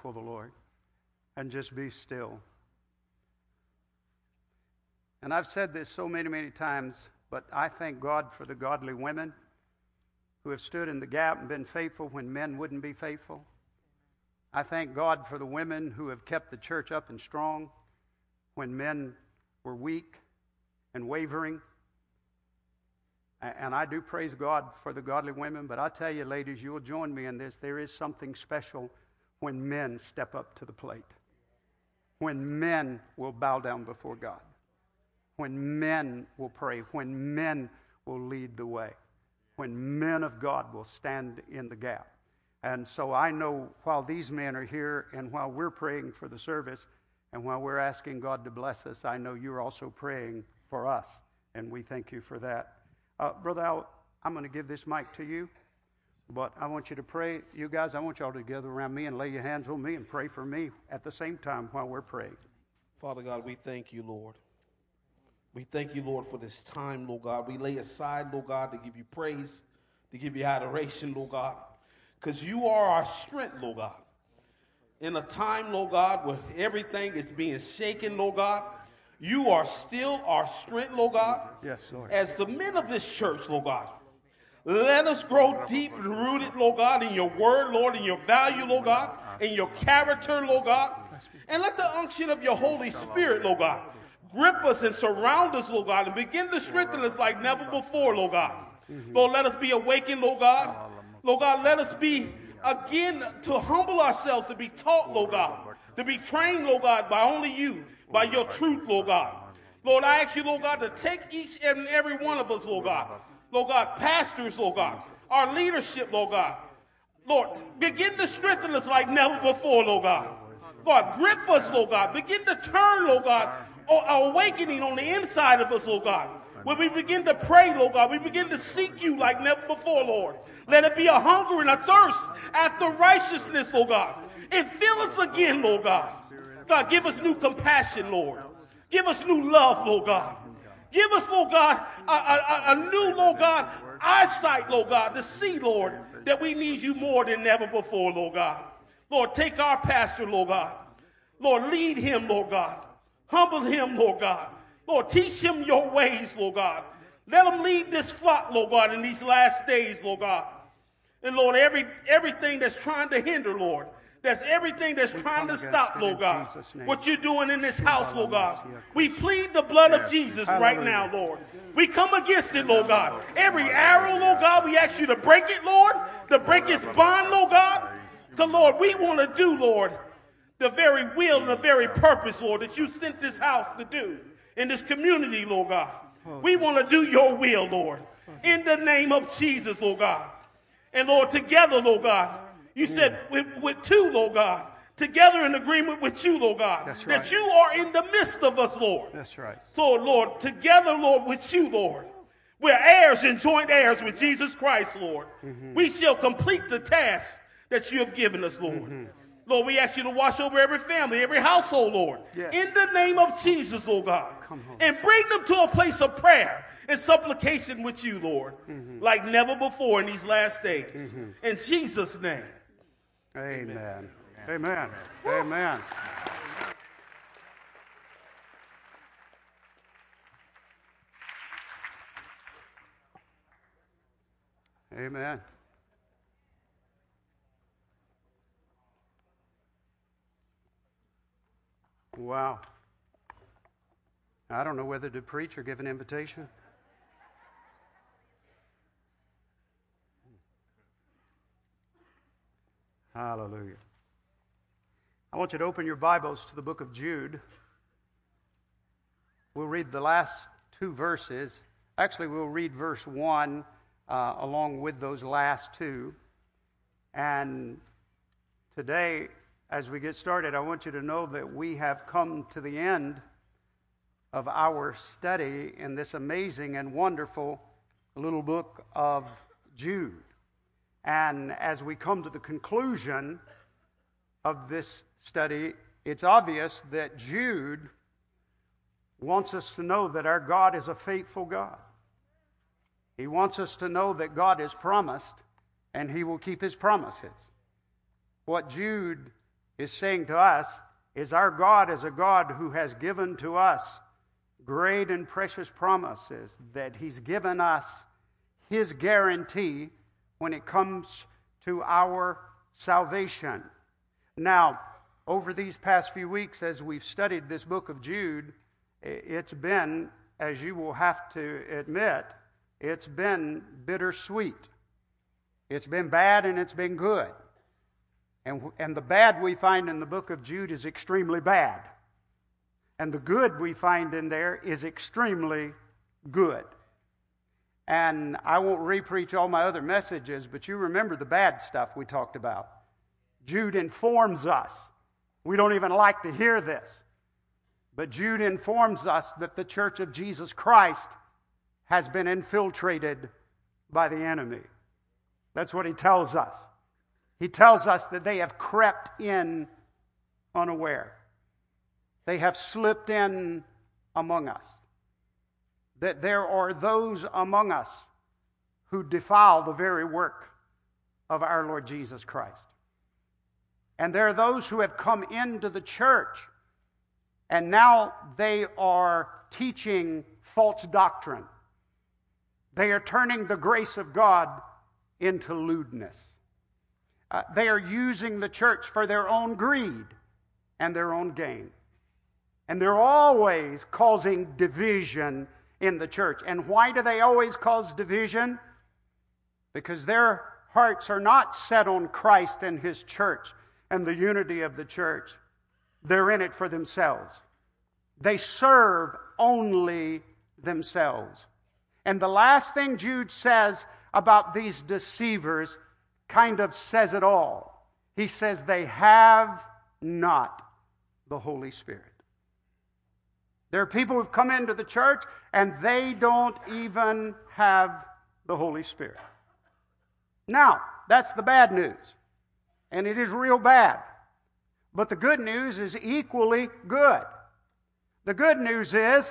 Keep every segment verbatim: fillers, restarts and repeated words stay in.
For the Lord, and just be still. And I've said this so many, many times, but I thank God for the godly women who have stood in the gap and been faithful when men wouldn't be faithful. I thank God for the women who have kept the church up and strong when men were weak and wavering. And I do praise God for the godly women, but I tell you, ladies, you'll join me in this. There is something special when men step up to the plate, when men will bow down before God, when men will pray, when men will lead the way, when men of God will stand in the gap. And so I know while these men are here and while we're praying for the service and while we're asking God to bless us, I know you're also praying for us, and we thank you for that. Uh, Brother Al, I'm going to give this mic to you, but I want you to pray. You guys, I want you all to gather around me and lay your hands on me and pray for me at the same time while we're praying. Father God, we thank you, Lord. We thank you, Lord, for this time, Lord God. We lay aside, Lord God, to give you praise, to give you adoration, Lord God. Because you are our strength, Lord God. In a time, Lord God, where everything is being shaken, Lord God, you are still our strength, Lord God. Yes, Lord. As the men of this church, Lord God, let us grow deep and rooted, Lord God, in your word, Lord, in your value, Lord God, in your character, Lord God. And let the unction of your Holy Spirit, Lord God, grip us and surround us, Lord God, and begin to strengthen us like never before, Lord God. Lord, let us be awakened, Lord God. Lord God, let us be, again, to humble ourselves, to be taught, Lord God, to be trained, Lord God, by only you, by your truth, Lord God. Lord, I ask you, Lord God, to take each and every one of us, Lord God. Lord God, pastors, Lord God, our leadership, Lord God. Lord, begin to strengthen us like never before, Lord God. Lord, grip us, Lord God. Begin to turn, Lord God, awakening on the inside of us, Lord God. When we begin to pray, Lord God, we begin to seek you like never before, Lord. Let it be a hunger and a thirst after righteousness, Lord God. And fill us again, Lord God. God, give us new compassion, Lord. Give us new love, Lord God. Give us, Lord God, a, a, a new, Lord God, eyesight, Lord God, to see, Lord, that we need you more than never before, Lord God. Lord, take our pastor, Lord God. Lord, lead him, Lord God. Humble him, Lord God. Lord, teach him your ways, Lord God. Let him lead this flock, Lord God, in these last days, Lord God. And, Lord, every everything that's trying to hinder, Lord, that's everything that's trying to stop, Lord God, what you're doing in this house, Lord God. We plead the blood of Jesus right now, Lord. We come against it, Lord God. Every arrow, Lord God, we ask you to break it, Lord, to break its bond, Lord God. Because, Lord, we want to do, Lord, the very will and the very purpose, Lord, that you sent this house to do. In this community, Lord God, we want to do your will, Lord, in the name of Jesus, Lord God. And, Lord, together, Lord God, you said with, with two, Lord God, together in agreement with you, Lord God, right, that you are in the midst of us, Lord. That's right. So, Lord, together, Lord, with you, Lord, we're heirs and joint heirs with Jesus Christ, Lord. Mm-hmm. We shall complete the task that you have given us, Lord. Mm-hmm. Lord, we ask you to watch over every family, every household, Lord, yes, in the name of Jesus, oh God, and bring them to a place of prayer and supplication with you, Lord, mm-hmm, like never before in these last days. Mm-hmm. In Jesus' name. Amen. Amen. Amen. Amen. Amen. Amen. Wow. I don't know whether to preach or give an invitation. Hallelujah. I want you to open your Bibles to the book of Jude. We'll read the last two verses. Actually, we'll read verse one uh, along with those last two. And Today, as we get started, I want you to know that we have come to the end of our study in this amazing and wonderful little book of Jude. And as we come to the conclusion of this study, it's obvious that Jude wants us to know that our God is a faithful God. He wants us to know that God is promised, and He will keep His promises. What Jude is saying to us is our God is a God who has given to us great and precious promises, that He's given us His guarantee when it comes to our salvation. Now, over these past few weeks, as we've studied this book of Jude, it's been, as you will have to admit, it's been bittersweet. It's been bad and it's been good. And, and the bad we find in the book of Jude is extremely bad. And the good we find in there is extremely good. And I won't re-preach all my other messages, but you remember the bad stuff we talked about. Jude informs us. We don't even like to hear this. But Jude informs us that the church of Jesus Christ has been infiltrated by the enemy. That's what he tells us. He tells us that they have crept in unaware. They have slipped in among us. That there are those among us who defile the very work of our Lord Jesus Christ. And there are those who have come into the church, and now they are teaching false doctrine. They are turning the grace of God into lewdness. Uh, they are using the church for their own greed and their own gain. And they're always causing division in the church. And why do they always cause division? Because their hearts are not set on Christ and His church and the unity of the church. They're in it for themselves. They serve only themselves. And the last thing Jude says about these deceivers kind of says it all. He says they have not the Holy Spirit. There are people who've come into the church and they don't even have the Holy Spirit. Now, that's the bad news. And it is real bad. But the good news is equally good. The good news is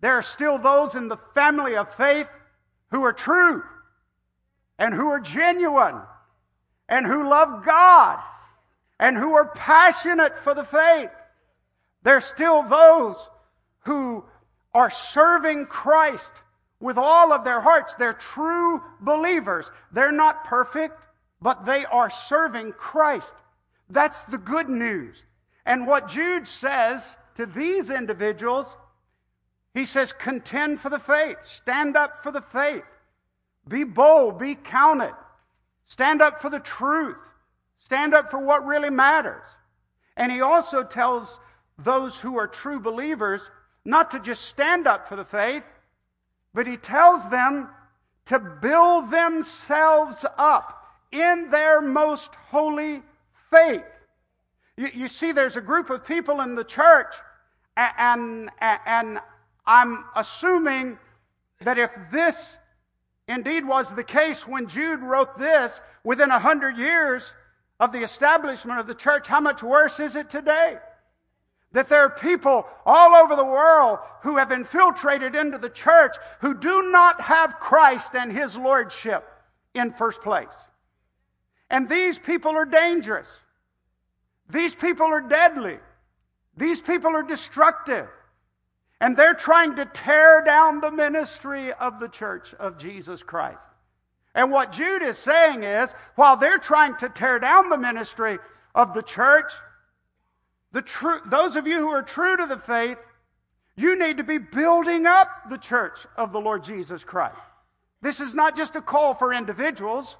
there are still those in the family of faith who are true and who are genuine and who love God and who are passionate for the faith. There are still those who are serving Christ with all of their hearts. They're true believers. They're not perfect, but they are serving Christ. That's the good news. And what Jude says to these individuals, he says, contend for the faith. Stand up for the faith. Be bold. Be counted. Stand up for the truth. Stand up for what really matters. And he also tells those who are true believers not to just stand up for the faith, but he tells them to build themselves up in their most holy faith. You, you see, there's a group of people in the church, and, and, and I'm assuming that if this indeed was the case when Jude wrote this, within a hundred years of the establishment of the church, how much worse is it today? That there are people all over the world who have infiltrated into the church who do not have Christ and His lordship in first place. And these people are dangerous. These people are deadly. These people are destructive. And they're trying to tear down the ministry of the church of Jesus Christ. And what Jude is saying is, while they're trying to tear down the ministry of the church, the true, those of you who are true to the faith, you need to be building up the church of the Lord Jesus Christ. This is not just a call for individuals.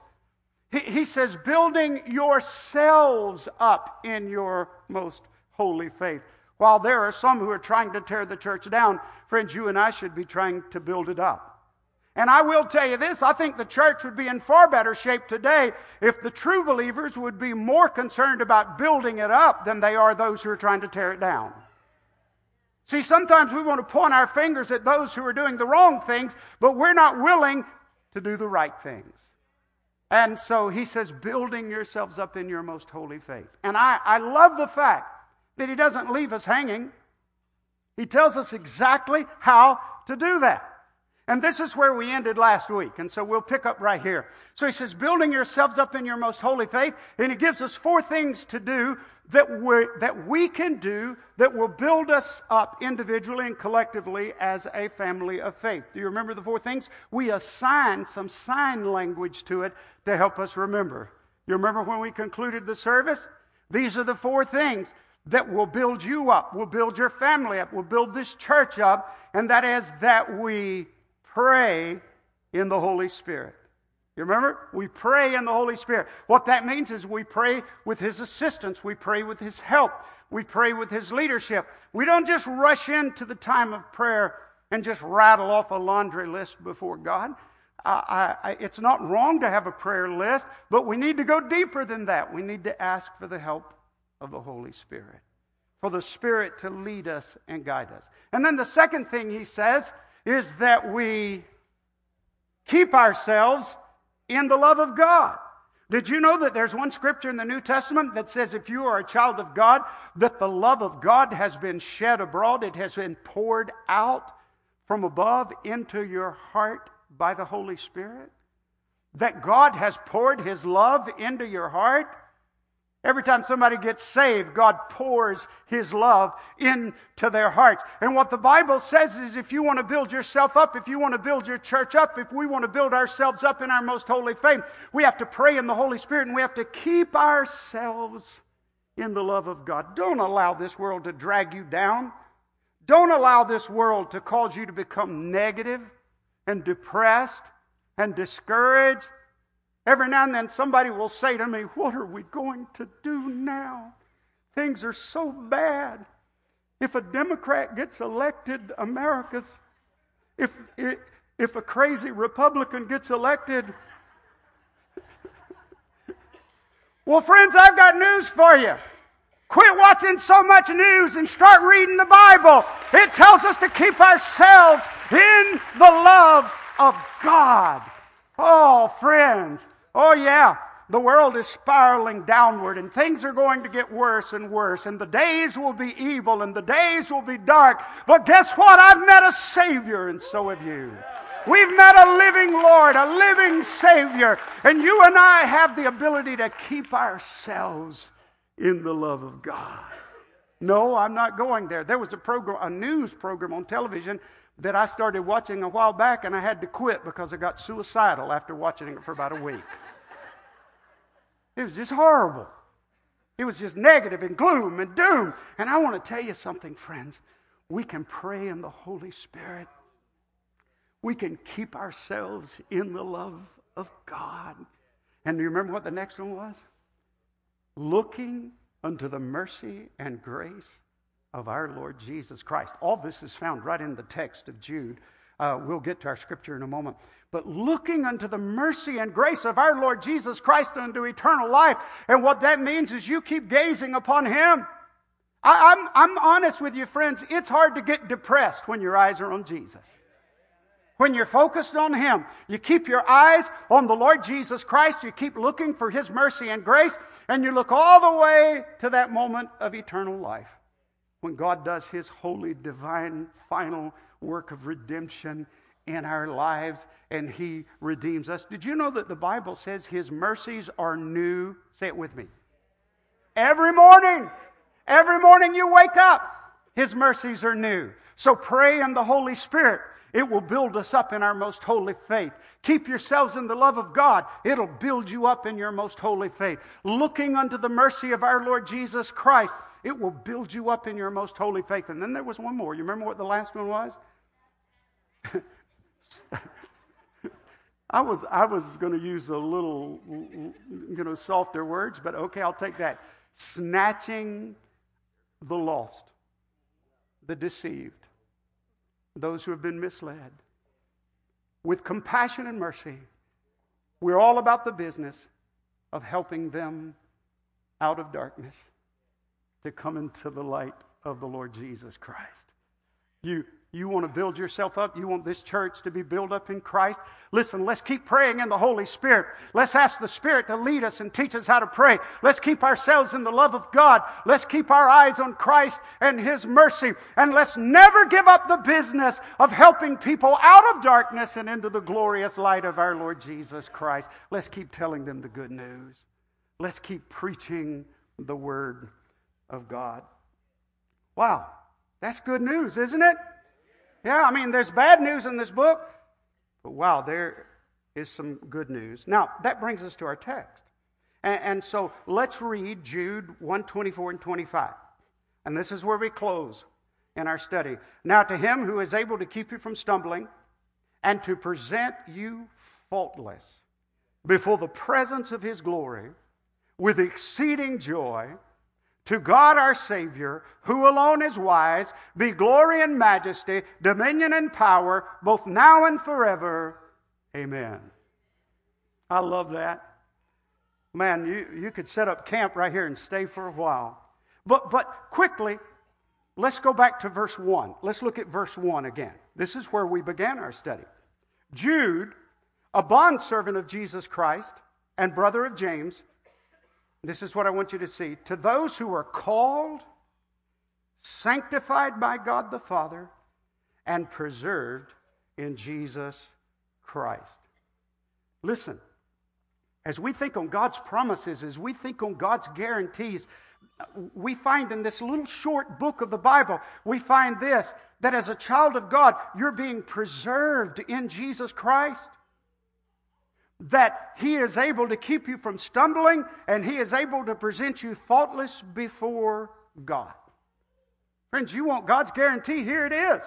He, he says, building yourselves up in your most holy faith. While there are some who are trying to tear the church down, friends, you and I should be trying to build it up. And I will tell you this, I think the church would be in far better shape today if the true believers would be more concerned about building it up than they are those who are trying to tear it down. See, sometimes we want to point our fingers at those who are doing the wrong things, but we're not willing to do the right things. And so he says, building yourselves up in your most holy faith. And I, I love the fact that he doesn't leave us hanging. He tells us exactly how to do that. And this is where we ended last week, and so we'll pick up right here. So he says, building yourselves up in your most holy faith, and he gives us four things to do that, we're, that we can do that will build us up individually and collectively as a family of faith. Do you remember the four things? We assign some sign language to it to help us remember. You remember when we concluded the service? These are the four things that will build you up, will build your family up, will build this church up, and that is that we pray in the Holy Spirit. You remember? We pray in the Holy Spirit. What that means is we pray with His assistance. We pray with His help. We pray with His leadership. We don't just rush into the time of prayer and just rattle off a laundry list before God. I, I, it's not wrong to have a prayer list, but we need to go deeper than that. We need to ask for the help of the Holy Spirit, for the Spirit to lead us and guide us. And then the second thing he says is that we keep ourselves in the love of God. Did you know that there's one scripture in the New Testament that says if you are a child of God, that the love of God has been shed abroad, it has been poured out from above into your heart by the Holy Spirit? That God has poured His love into your heart? Every time somebody gets saved, God pours His love into their hearts. And what the Bible says is if you want to build yourself up, if you want to build your church up, if we want to build ourselves up in our most holy faith, we have to pray in the Holy Spirit and we have to keep ourselves in the love of God. Don't allow this world to drag you down. Don't allow this world to cause you to become negative and depressed and discouraged. Every now and then somebody will say to me, what are we going to do now? Things are so bad. If a Democrat gets elected, America's... If, if a crazy Republican gets elected... Well, friends, I've got news for you. Quit watching so much news and start reading the Bible. It tells us to keep ourselves in the love of God. Oh, friends, oh yeah, the world is spiraling downward and things are going to get worse and worse and the days will be evil and the days will be dark. But guess what? I've met a Savior and so have you. We've met a living Lord, a living Savior, and you and I have the ability to keep ourselves in the love of God. No, I'm not going there. There was a program, a news program on television that I started watching a while back, and I had to quit because I got suicidal after watching it for about a week. It was just horrible. It was just negative and gloom and doom. And I want to tell you something, friends. We can pray in the Holy Spirit. We can keep ourselves in the love of God. And do you remember what the next one was? Looking unto the mercy and grace of our Lord Jesus Christ. All this is found right in the text of Jude. Uh, we'll get to our scripture in a moment. But looking unto the mercy and grace of our Lord Jesus Christ unto eternal life. And what that means is you keep gazing upon Him. I, I'm, I'm honest with you, friends. It's hard to get depressed when your eyes are on Jesus. When you're focused on Him, you keep your eyes on the Lord Jesus Christ. You keep looking for His mercy and grace. And you look all the way to that moment of eternal life, when God does His holy, divine, final work of redemption in our lives and He redeems us. Did you know that the Bible says His mercies are new? Say it with me. Every morning, every morning you wake up, His mercies are new. So pray in the Holy Spirit. It will build us up in our most holy faith. Keep yourselves in the love of God. It'll build you up in your most holy faith. Looking unto the mercy of our Lord Jesus Christ, it will build you up in your most holy faith. And then there was one more. You remember what the last one was? I was I was going to use a little, you know, softer words, but okay, I'll take that. Snatching the lost, the deceived, those who have been misled. with compassion and mercy, we're all about the business of helping them out of darkness to come into the light of the Lord Jesus Christ. You you want to build yourself up? You want this church to be built up in Christ? Listen, let's keep praying in the Holy Spirit. Let's ask the Spirit to lead us and teach us how to pray. Let's keep ourselves in the love of God. Let's keep our eyes on Christ and His mercy. And let's never give up the business of helping people out of darkness and into the glorious light of our Lord Jesus Christ. Let's keep telling them the good news. Let's keep preaching the Word of God. Wow, that's good news, isn't it? Yeah, I mean, there's bad news in this book, but wow, there is some good news. Now, that brings us to our text. And, and so let's read Jude one, twenty-four and twenty-five. And this is where we close in our study. Now to Him who is able to keep you from stumbling and to present you faultless before the presence of His glory with exceeding joy, to God our Savior, who alone is wise, be glory and majesty, dominion and power, both now and forever. Amen. I love that. Man, you, you could set up camp right here and stay for a while. But, but quickly, let's go back to verse one. Let's look at verse one again. This is where we began our study. Jude, a bondservant of Jesus Christ and brother of James, this is what I want you to see. To those who are called, sanctified by God the Father, and preserved in Jesus Christ. Listen, as we think on God's promises, as we think on God's guarantees, we find in this little short book of the Bible, we find this, that as a child of God, you're being preserved in Jesus Christ. That He is able to keep you from stumbling, and He is able to present you faultless before God. Friends, you want God's guarantee? Here it is.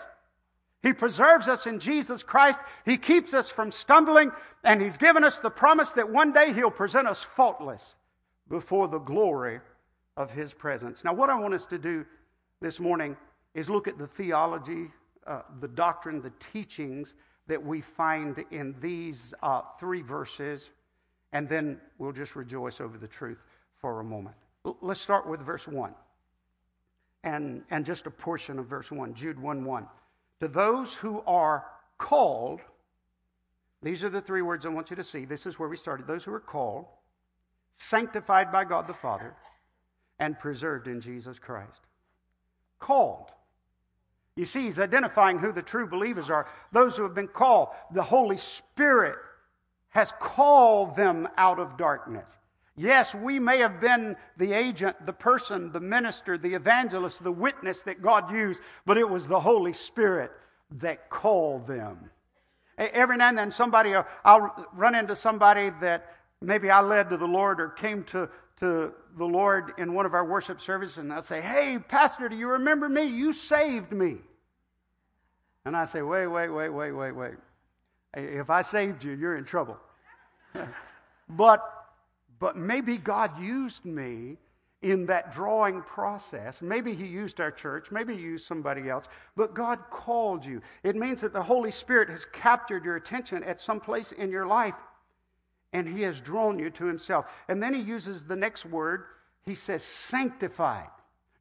He preserves us in Jesus Christ. He keeps us from stumbling, and He's given us the promise that one day He'll present us faultless before the glory of His presence. Now, what I want us to do this morning is look at the theology, uh, the doctrine, the teachings that we find in these uh, three verses, and then we'll just rejoice over the truth for a moment. L- let's start with verse one, and, and just a portion of verse one, Jude one one. To those who are called, these are the three words I want you to see. This is where we started. Those who are called, sanctified by God the Father, and preserved in Jesus Christ. Called. You see, He's identifying who the true believers are. Those who have been called. The Holy Spirit has called them out of darkness. Yes, we may have been the agent, the person, the minister, the evangelist, the witness that God used, but it was the Holy Spirit that called them. Every now and then somebody, I'll run into somebody that maybe I led to the Lord or came to to the Lord in one of our worship services, and I say, hey, Pastor, do you remember me? You saved me. And I say, wait, wait, wait, wait, wait, wait. If I saved you, you're in trouble. but, but maybe God used me in that drawing process. Maybe He used our church. Maybe He used somebody else. But God called you. It means that the Holy Spirit has captured your attention at some place in your life, and He has drawn you to Himself. And then He uses the next word. He says sanctified.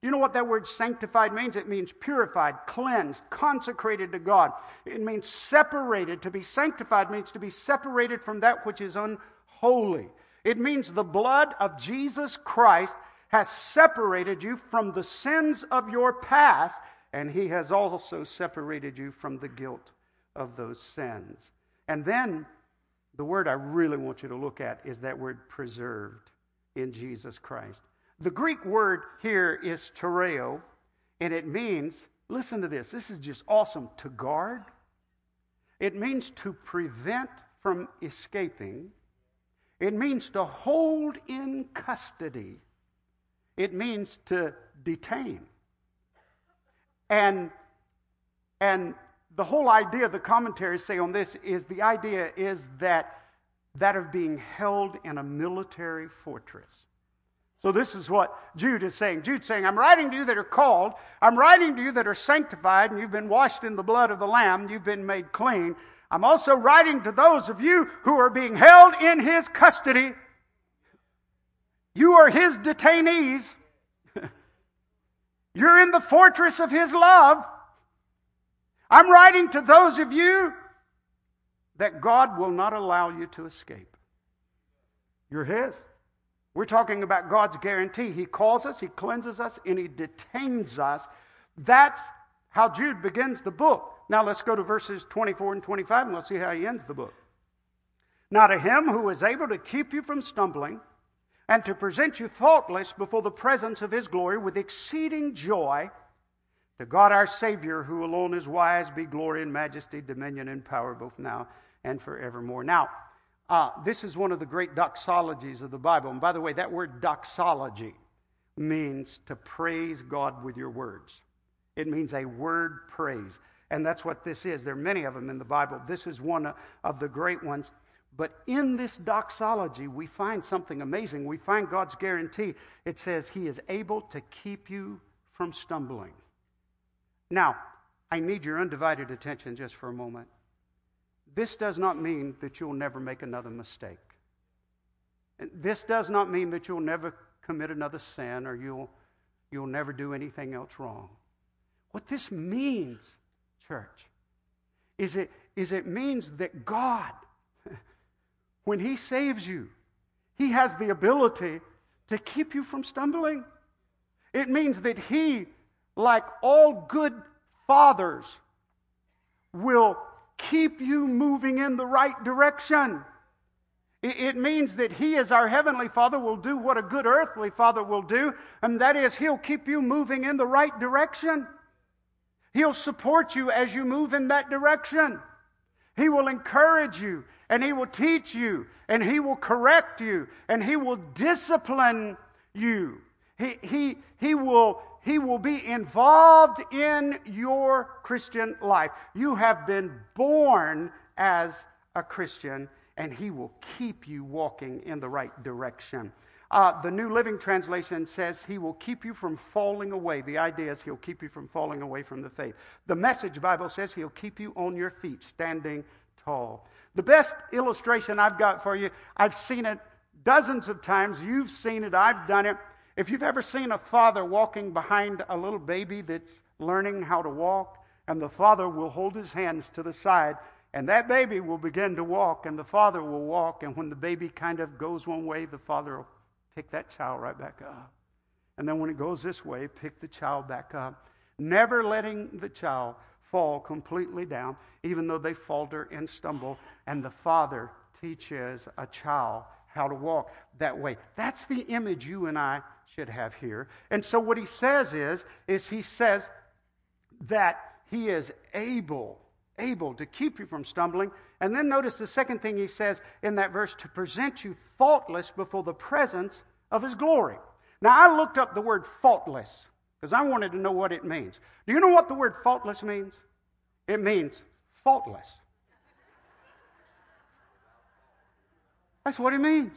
You know what that word sanctified means? It means purified, cleansed, consecrated to God. It means separated. To be sanctified means to be separated from that which is unholy. It means the blood of Jesus Christ has separated you from the sins of your past, and He has also separated you from the guilt of those sins. And then the word I really want you to look at is that word preserved in Jesus Christ. The Greek word here is tereo, and it means, listen to this, this is just awesome, to guard. It means to prevent from escaping. It means to hold in custody. It means to detain. And, and, the whole idea the commentaries say on this is the idea is that that of being held in a military fortress. So this is what Jude is saying. Jude's saying, I'm writing to you that are called. I'm writing to you that are sanctified, and you've been washed in the blood of the Lamb. You've been made clean. I'm also writing to those of you who are being held in his custody. You are his detainees. You're in the fortress of his love. I'm writing to those of you that God will not allow you to escape. You're his. We're talking about God's guarantee. He calls us, he cleanses us, and he detains us. That's how Jude begins the book. Now let's go to verses twenty-four and twenty-five, and we'll see how he ends the book. Now to him who is able to keep you from stumbling, and to present you faultless before the presence of his glory with exceeding joy, to God our Savior, who alone is wise, be glory and majesty, dominion and power, both now and forevermore. Now, uh, this is one of the great doxologies of the Bible. And by the way, that word doxology means to praise God with your words. It means a word praise. And that's what this is. There are many of them in the Bible. This is one of the great ones. But in this doxology, we find something amazing. We find God's guarantee. It says, he is able to keep you from stumbling. Now, I need your undivided attention just for a moment. This does not mean that you'll never make another mistake. This does not mean that you'll never commit another sin or you'll, you'll never do anything else wrong. What this means, church, is it, is it means that God, when he saves you, he has the ability to keep you from stumbling. It means that he, like all good fathers, will keep you moving in the right direction. It means that he, as our heavenly Father, will do what a good earthly Father will do, and that is, he'll keep you moving in the right direction. He'll support you as you move in that direction. He will encourage you, and he will teach you, and he will correct you, and he will discipline you. He, he, he will... He will be involved in your Christian life. You have been born as a Christian, and he will keep you walking in the right direction. Uh, the New Living Translation says he will keep you from falling away. The idea is he'll keep you from falling away from the faith. The Message Bible says he'll keep you on your feet, standing tall. The best illustration I've got for you, I've seen it dozens of times. You've seen it. I've done it. If you've ever seen a father walking behind a little baby that's learning how to walk, and the father will hold his hands to the side, and that baby will begin to walk, and the father will walk, and when the baby kind of goes one way, the father will pick that child right back up. And then when it goes this way, pick the child back up, never letting the child fall completely down, even though they falter and stumble, and the father teaches a child how to walk that way. That's the image you and I should have here. And so what he says is, is he says that he is able, able to keep you from stumbling. And then notice the second thing he says in that verse, to present you faultless before the presence of his glory. Now I looked up the word faultless because I wanted to know what it means. Do you know what the word faultless means? It means faultless. That's what it means.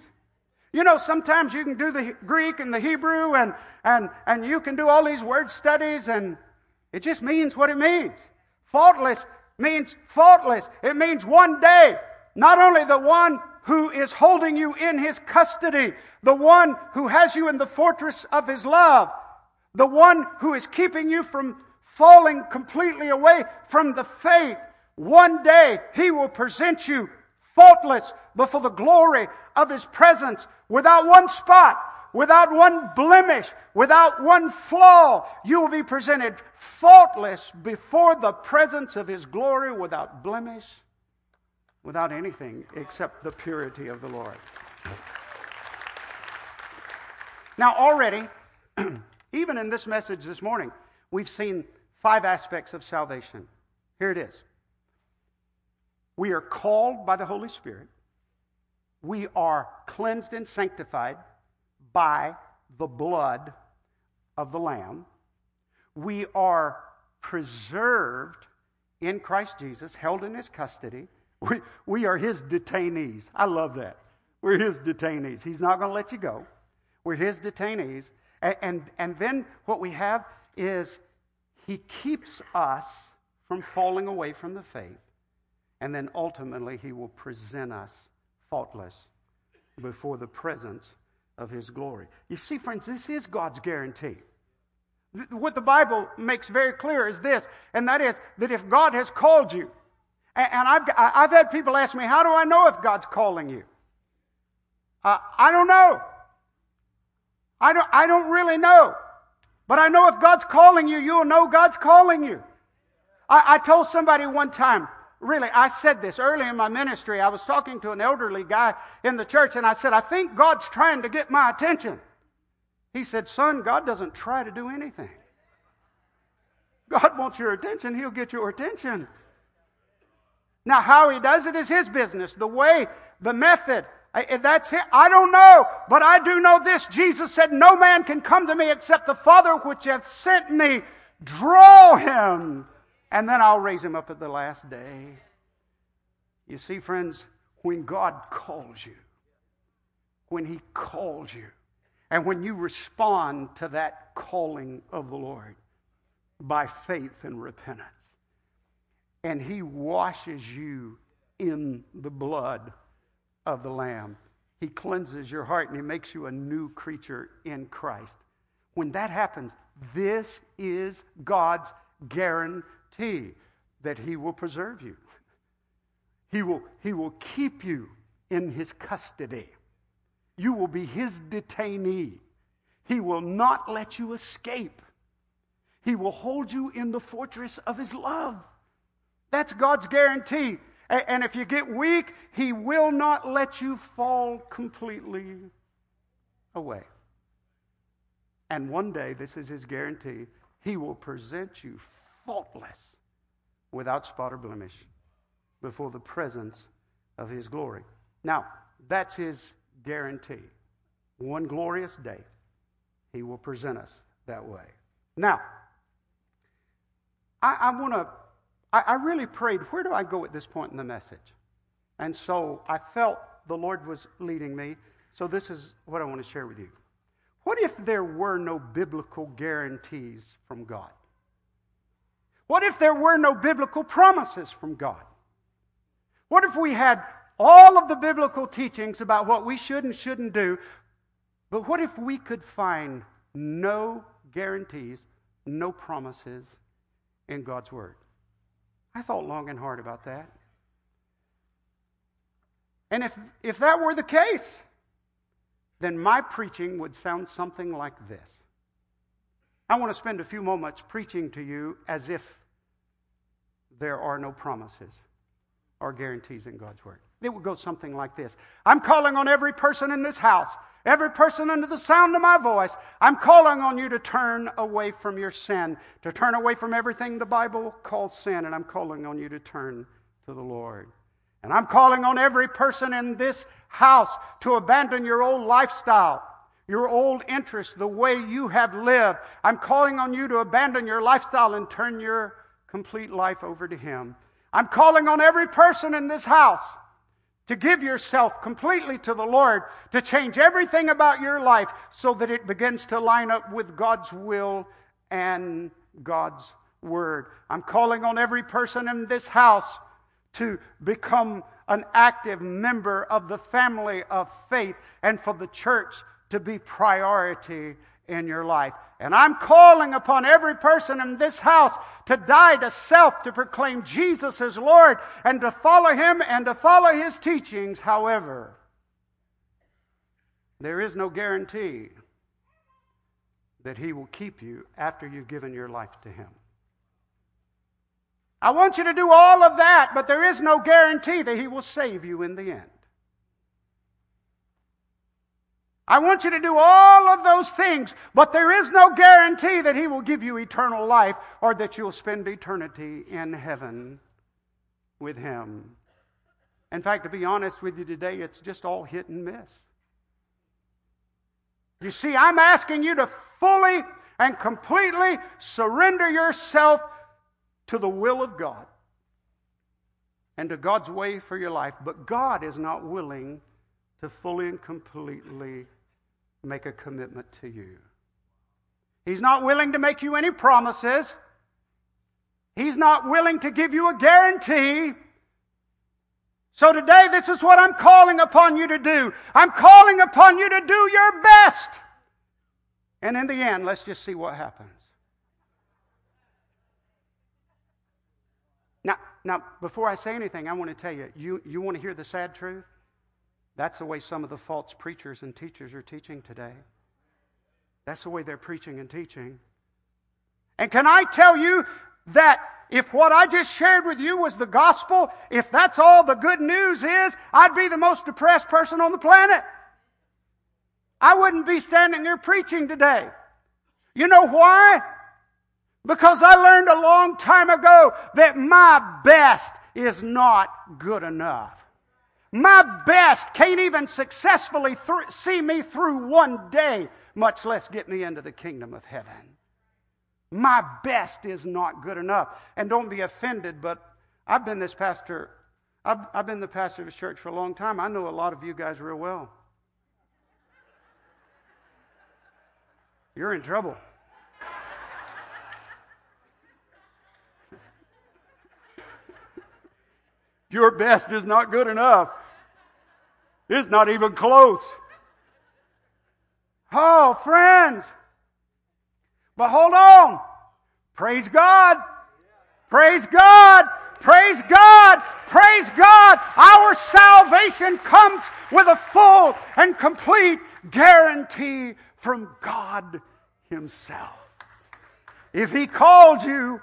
You know, sometimes you can do the Greek and the Hebrew and, and, and you can do all these word studies and it just means what it means. Faultless means faultless. It means one day, not only the one who is holding you in his custody, the one who has you in the fortress of his love, the one who is keeping you from falling completely away from the faith, one day he will present you faultless before the glory of his presence, without one spot, without one blemish, without one flaw. You will be presented faultless before the presence of his glory, without blemish, without anything except the purity of the Lord. Now already, even in this message this morning, we've seen five aspects of salvation. Here it is. We are called by the Holy Spirit. We are cleansed and sanctified by the blood of the Lamb. We are preserved in Christ Jesus, held in his custody. We, we are his detainees. I love that. We're his detainees. He's not going to let you go. We're his detainees. And, and, and then what we have is he keeps us from falling away from the faith. And then ultimately he will present us faultless before the presence of his glory. You see, friends, this is God's guarantee. What the Bible makes very clear is this, and that is that if God has called you, and I've, I've had people ask me, how do I know if God's calling you? Uh, I don't know. I don't, I don't really know. But I know if God's calling you, you'll know God's calling you. I, I told somebody one time, really, I said this early in my ministry. I was talking to an elderly guy in the church, and I said, I think God's trying to get my attention. He said, son, God doesn't try to do anything. God wants your attention. He'll get your attention. Now, how he does it is his business. The way, the method, that's him. I don't know, but I do know this. Jesus said, no man can come to me except the Father which hath sent me. Draw him, and then I'll raise him up at the last day. You see, friends, when God calls you, when he calls you, and when you respond to that calling of the Lord by faith and repentance, and he washes you in the blood of the Lamb, he cleanses your heart and he makes you a new creature in Christ. When that happens, this is God's guarantee that he will preserve you. He will, he will keep you in his custody. You will be his detainee. He will not let you escape. He will hold you in the fortress of his love. That's God's guarantee. And if you get weak, he will not let you fall completely away. And one day, this is his guarantee, he will present you faultless, without spot or blemish, before the presence of his glory. Now, that's his guarantee. One glorious day, he will present us that way. Now, I, I want to, I, I really prayed, where do I go at this point in the message? And so I felt the Lord was leading me, so this is what I want to share with you. What if there were no biblical guarantees from God? What if there were no biblical promises from God? What if we had all of the biblical teachings about what we should and shouldn't do, but what if we could find no guarantees, no promises in God's Word? I thought long and hard about that. And if, if that were the case, then my preaching would sound something like this. I want to spend a few moments preaching to you as if there are no promises or guarantees in God's Word. It would go something like this. I'm calling on every person in this house, every person under the sound of my voice. I'm calling on you to turn away from your sin, to turn away from everything the Bible calls sin, and I'm calling on you to turn to the Lord. And I'm calling on every person in this house to abandon your old lifestyle, your old interests, the way you have lived. I'm calling on you to abandon your lifestyle and turn your complete life over to Him. I'm calling on every person in this house to give yourself completely to the Lord, to change everything about your life so that it begins to line up with God's will and God's Word. I'm calling on every person in this house to become an active member of the family of faith and for the church to be priority in your life. And I'm calling upon every person in this house to die to self, to proclaim Jesus as Lord, and to follow Him and to follow His teachings. However, there is no guarantee that He will keep you after you've given your life to Him. I want you to do all of that, but there is no guarantee that He will save you in the end. I want you to do all of those things, but there is no guarantee that He will give you eternal life or that you'll spend eternity in heaven with Him. In fact, to be honest with you today, it's just all hit and miss. You see, I'm asking you to fully and completely surrender yourself to the will of God and to God's way for your life, but God is not willing to fully and completely make a commitment to you. He's not willing to make you any promises. He's not willing to give you a guarantee. So today, this is what I'm calling upon you to do. I'm calling upon you to do your best. And in the end, let's just see what happens. Now, now before I say anything, I want to tell you, you, you want to hear the sad truth? That's the way some of the false preachers and teachers are teaching today. That's the way they're preaching and teaching. And can I tell you that if what I just shared with you was the gospel, if that's all the good news is, I'd be the most depressed person on the planet. I wouldn't be standing here preaching today. You know why? Because I learned a long time ago that my best is not good enough. My best can't even successfully th- see me through one day, much less get me into the kingdom of heaven. My best is not good enough. And don't be offended, but I've been this pastor, I've, I've been the pastor of this church for a long time. I know a lot of you guys real well. You're in trouble. Your best is not good enough. It's not even close. Oh, friends. But hold on. Praise God. Praise God. Praise God. Praise God. Our salvation comes with a full and complete guarantee from God Himself. If He called you,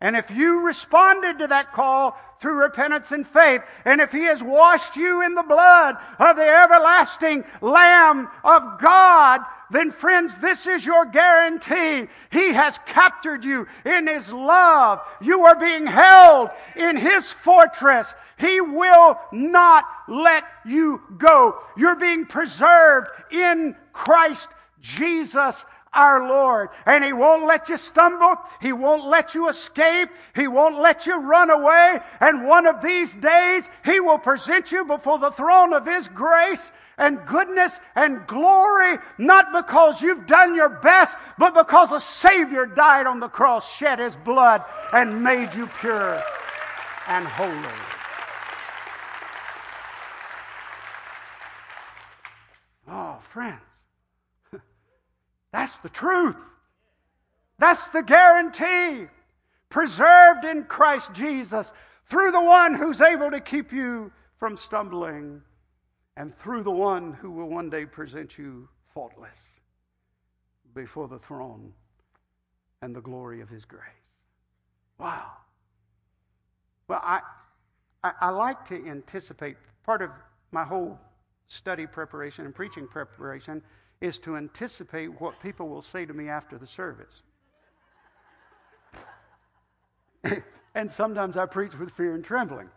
and if you responded to that call through repentance and faith, and if He has washed you in the blood of the everlasting Lamb of God, then friends, this is your guarantee. He has captured you in His love. You are being held in His fortress. He will not let you go. You're being preserved in Christ Jesus, our Lord. And He won't let you stumble. He won't let you escape. He won't let you run away. And one of these days, He will present you before the throne of His grace and goodness and glory, not because you've done your best, but because a Savior died on the cross, shed His blood, and made you pure and holy. Oh, friends, that's the truth. That's the guarantee. Preserved in Christ Jesus through the one who's able to keep you from stumbling, and through the one who will one day present you faultless before the throne and the glory of His grace. Wow. Well, I, I, I like to anticipate. Part of my whole study preparation and preaching preparation is to anticipate what people will say to me after the service. And sometimes I preach with fear and trembling.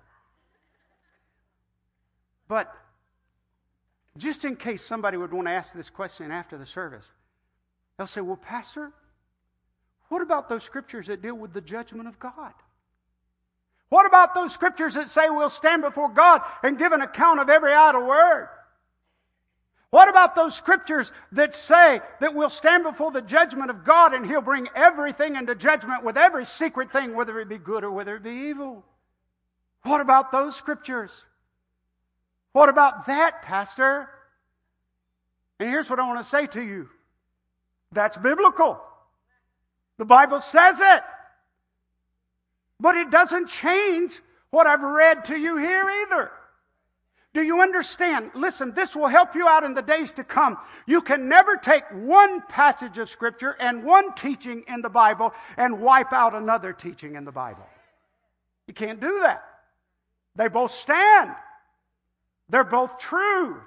But just in case somebody would want to ask this question after the service, they'll say, well, Pastor, what about those scriptures that deal with the judgment of God? What about those scriptures that say we'll stand before God and give an account of every idle word? What about those scriptures that say that we'll stand before the judgment of God and He'll bring everything into judgment with every secret thing, whether it be good or whether it be evil? What about those scriptures? What about that, Pastor? And here's what I want to say to you. That's biblical. The Bible says it. But it doesn't change what I've read to you here either. Do you understand? Listen, this will help you out in the days to come. You can never take one passage of Scripture and one teaching in the Bible and wipe out another teaching in the Bible. You can't do that. They both stand. They're both true.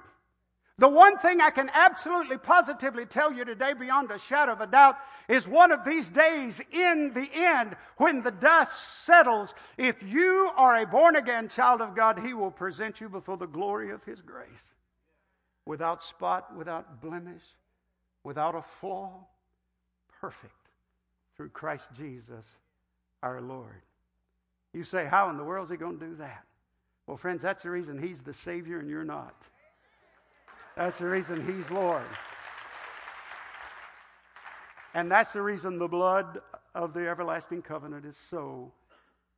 The one thing I can absolutely positively tell you today beyond a shadow of a doubt is one of these days in the end when the dust settles, if you are a born-again child of God, He will present you before the glory of His grace without spot, without blemish, without a flaw, perfect through Christ Jesus our Lord. You say, how in the world is He going to do that? Well, friends, that's the reason He's the Savior and you're not. That's the reason He's Lord. And that's the reason the blood of the everlasting covenant is so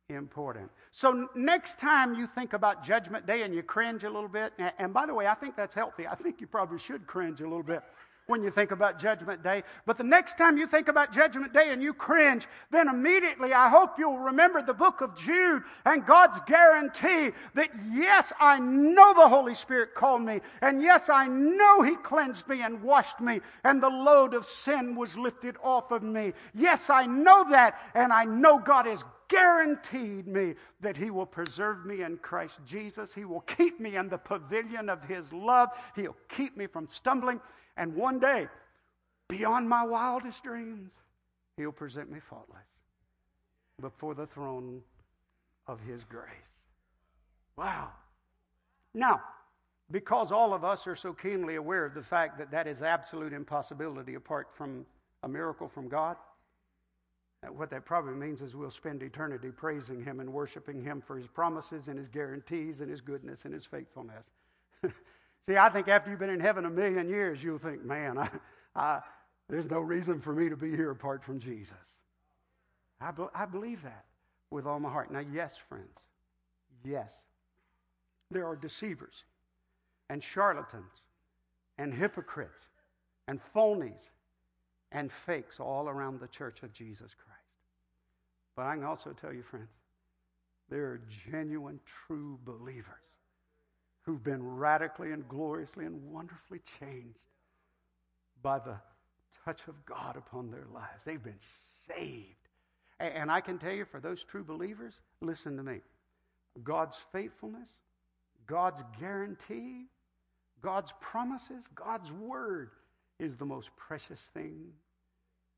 important. So next time you think about Judgment Day and you cringe a little bit, and by the way, I think that's healthy. I think you probably should cringe a little bit when you think about Judgment Day. But the next time you think about Judgment Day and you cringe, then immediately I hope you'll remember the book of Jude and God's guarantee that, yes, I know the Holy Spirit called me, and yes, I know He cleansed me and washed me, and the load of sin was lifted off of me. Yes, I know that, and I know God has guaranteed me that He will preserve me in Christ Jesus. He will keep me in the pavilion of His love. He'll keep me from stumbling. And one day, beyond my wildest dreams, He'll present me faultless before the throne of His grace. Wow. Now, because all of us are so keenly aware of the fact that that is absolute impossibility apart from a miracle from God, what that probably means is we'll spend eternity praising Him and worshiping Him for His promises and His guarantees and His goodness and His faithfulness. See, I think after you've been in heaven a million years, you'll think, man, I, I, there's no reason for me to be here apart from Jesus. I, be, I believe that with all my heart. Now, yes, friends, yes, there are deceivers and charlatans and hypocrites and phonies and fakes all around the church of Jesus Christ. But I can also tell you, friends, there are genuine, true believers who've been radically and gloriously and wonderfully changed by the touch of God upon their lives. They've been saved. And I can tell you, for those true believers, listen to me, God's faithfulness, God's guarantee, God's promises, God's word is the most precious thing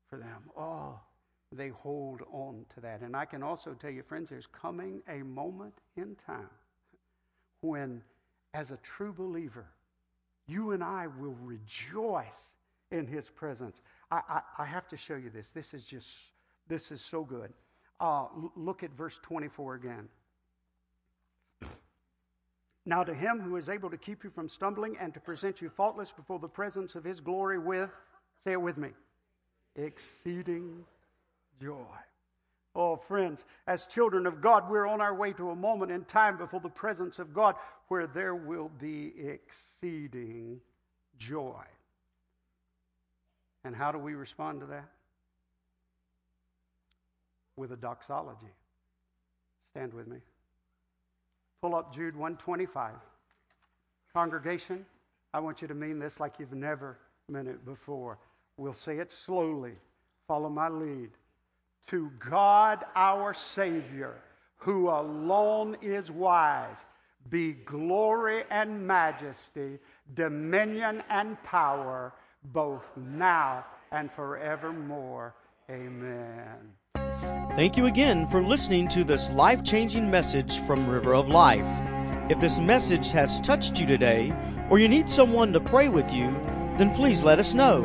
for them. Oh, they hold on to that. And I can also tell you, friends, there's coming a moment in time when, as a true believer, you and I will rejoice in His presence. I, I, I have to show you this. This is just, this is so good. Uh, look at verse twenty-four again. Now to Him who is able to keep you from stumbling and to present you faultless before the presence of His glory with, say it with me, exceeding joy. Oh, friends, as children of God, we're on our way to a moment in time before the presence of God where there will be exceeding joy. And how do we respond to that? With a doxology. Stand with me. Pull up Jude one twenty-five. Congregation, I want you to mean this like you've never meant it before. We'll say it slowly. Follow my lead. To God our Savior, who alone is wise, be glory and majesty, dominion and power, both now and forevermore. Amen. Thank you again for listening to this life-changing message from River of Life. If this message has touched you today, or you need someone to pray with you, then please let us know.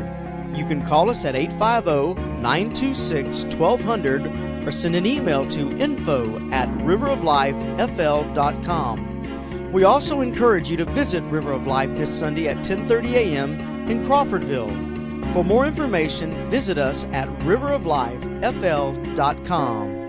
You can call us at eight five zero, nine two six, one two zero zero or send an email to info at river of life f l dot com. We also encourage you to visit River of Life this Sunday at ten thirty a m in Crawfordville. For more information, visit us at river of life f l dot com.